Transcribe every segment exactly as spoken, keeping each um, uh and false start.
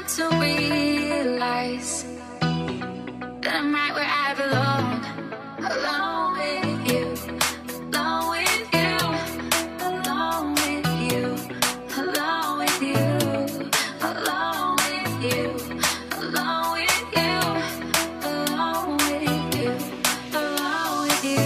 come to realize that I'm right where I belong, alone with you, alone with you, alone with you, alone with you, alone with you, alone with you, alone with you, alone with you.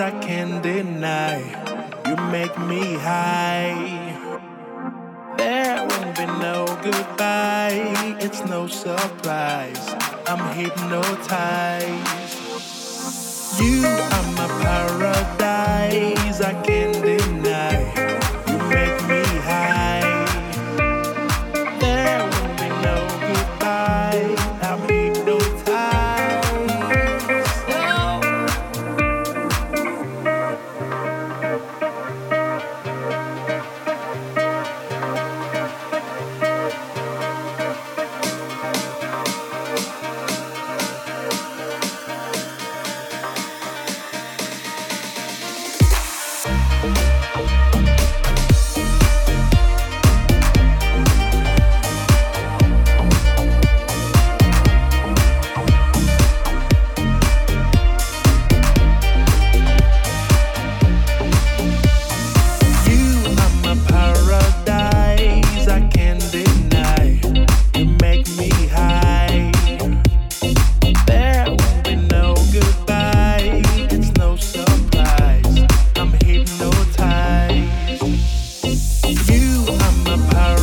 I can't deny, you make me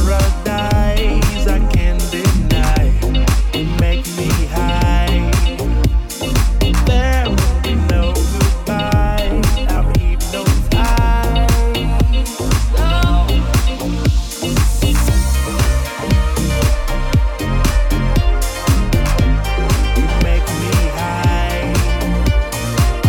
paradise I can't deny. You make me high. There will be no goodbye. I'll keep no time. You make me high. You make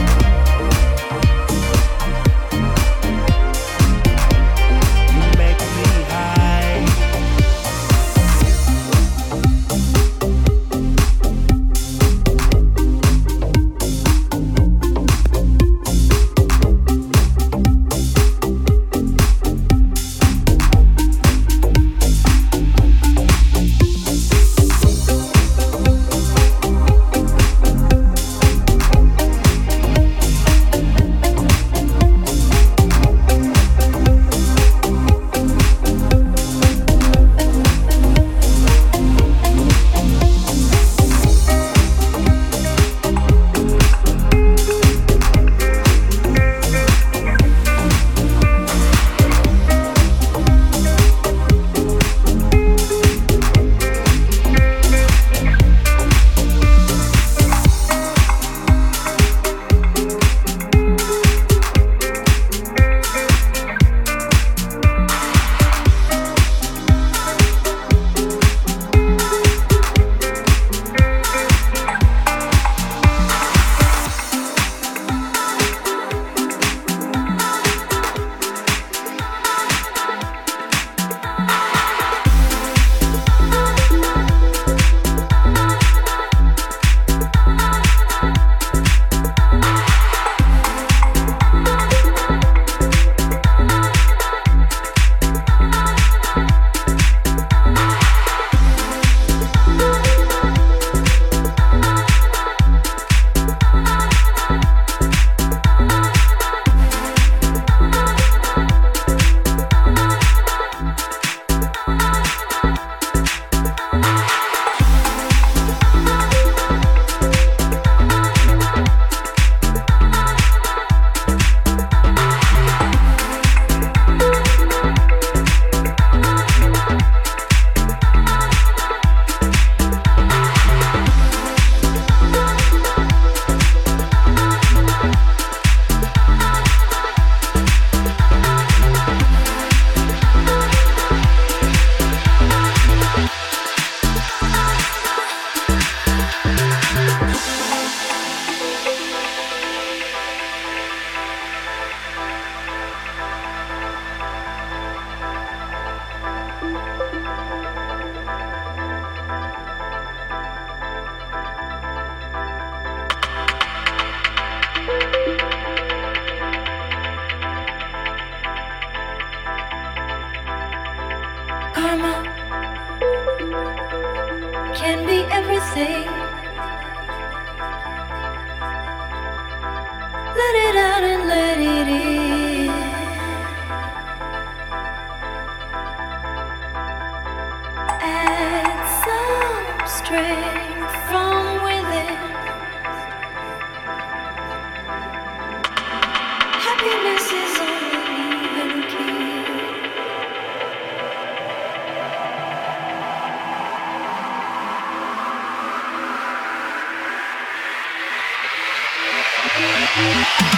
me high.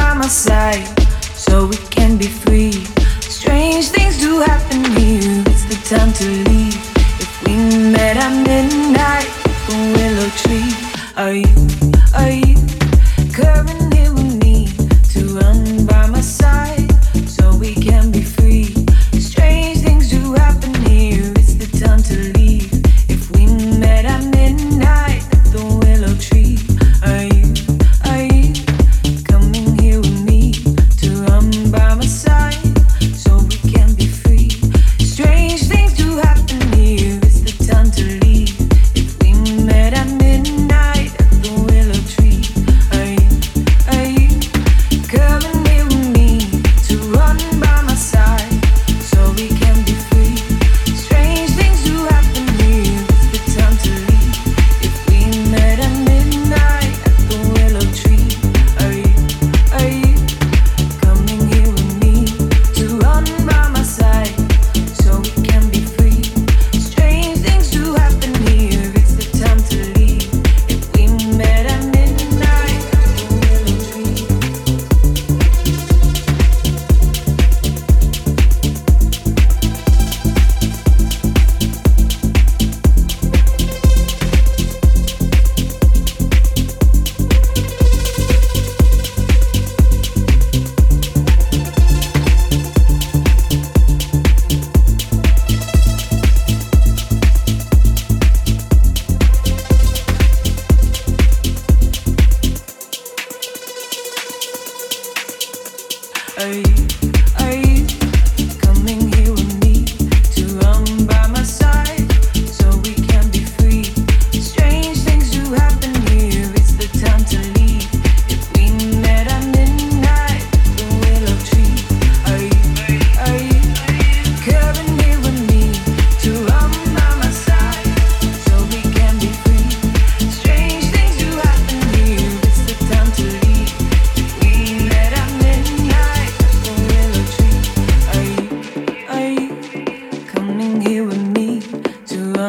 by my side, so we can be free. Strange things do happen here. It's the time to leave. If we met at midnight, the willow tree. Are you, are you currently with me to run by my side, so we can be free? Strange things do happen here. It's the time to leave. If we met at midnight at the willow tree. Are you, are you coming here with me to run by my side, so we can be free? Strange things do happen here. It's the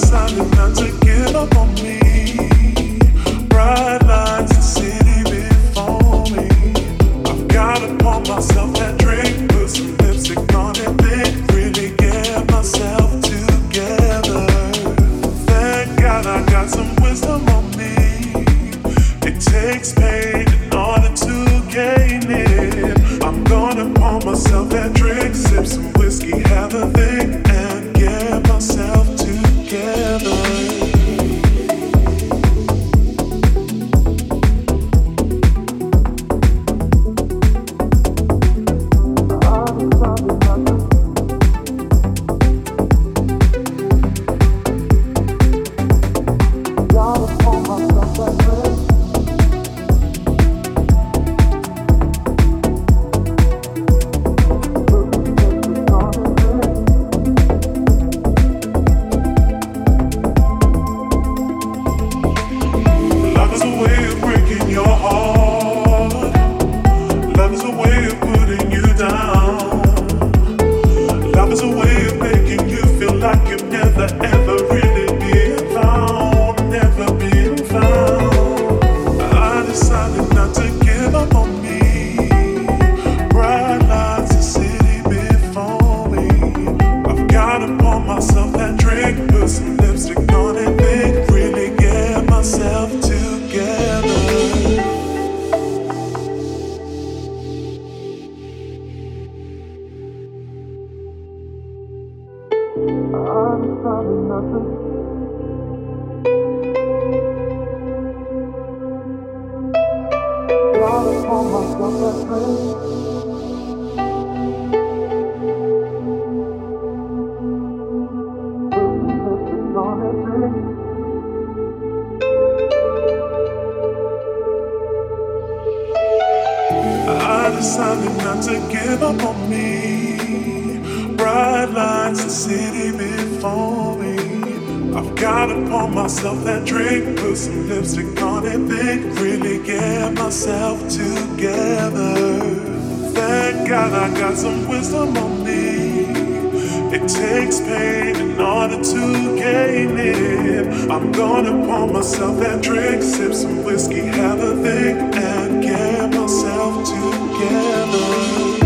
decided not to give up on me. Bright lights, the city before me. I've got to pour myself that drink, put some lipstick on it, then really get myself together. Thank God I got some wisdom on me. It takes pain in order to gain it. I'm gonna pour myself that drink, sip some whiskey, have a thing, and get myself together. Whiskey, have a thing, and get myself together.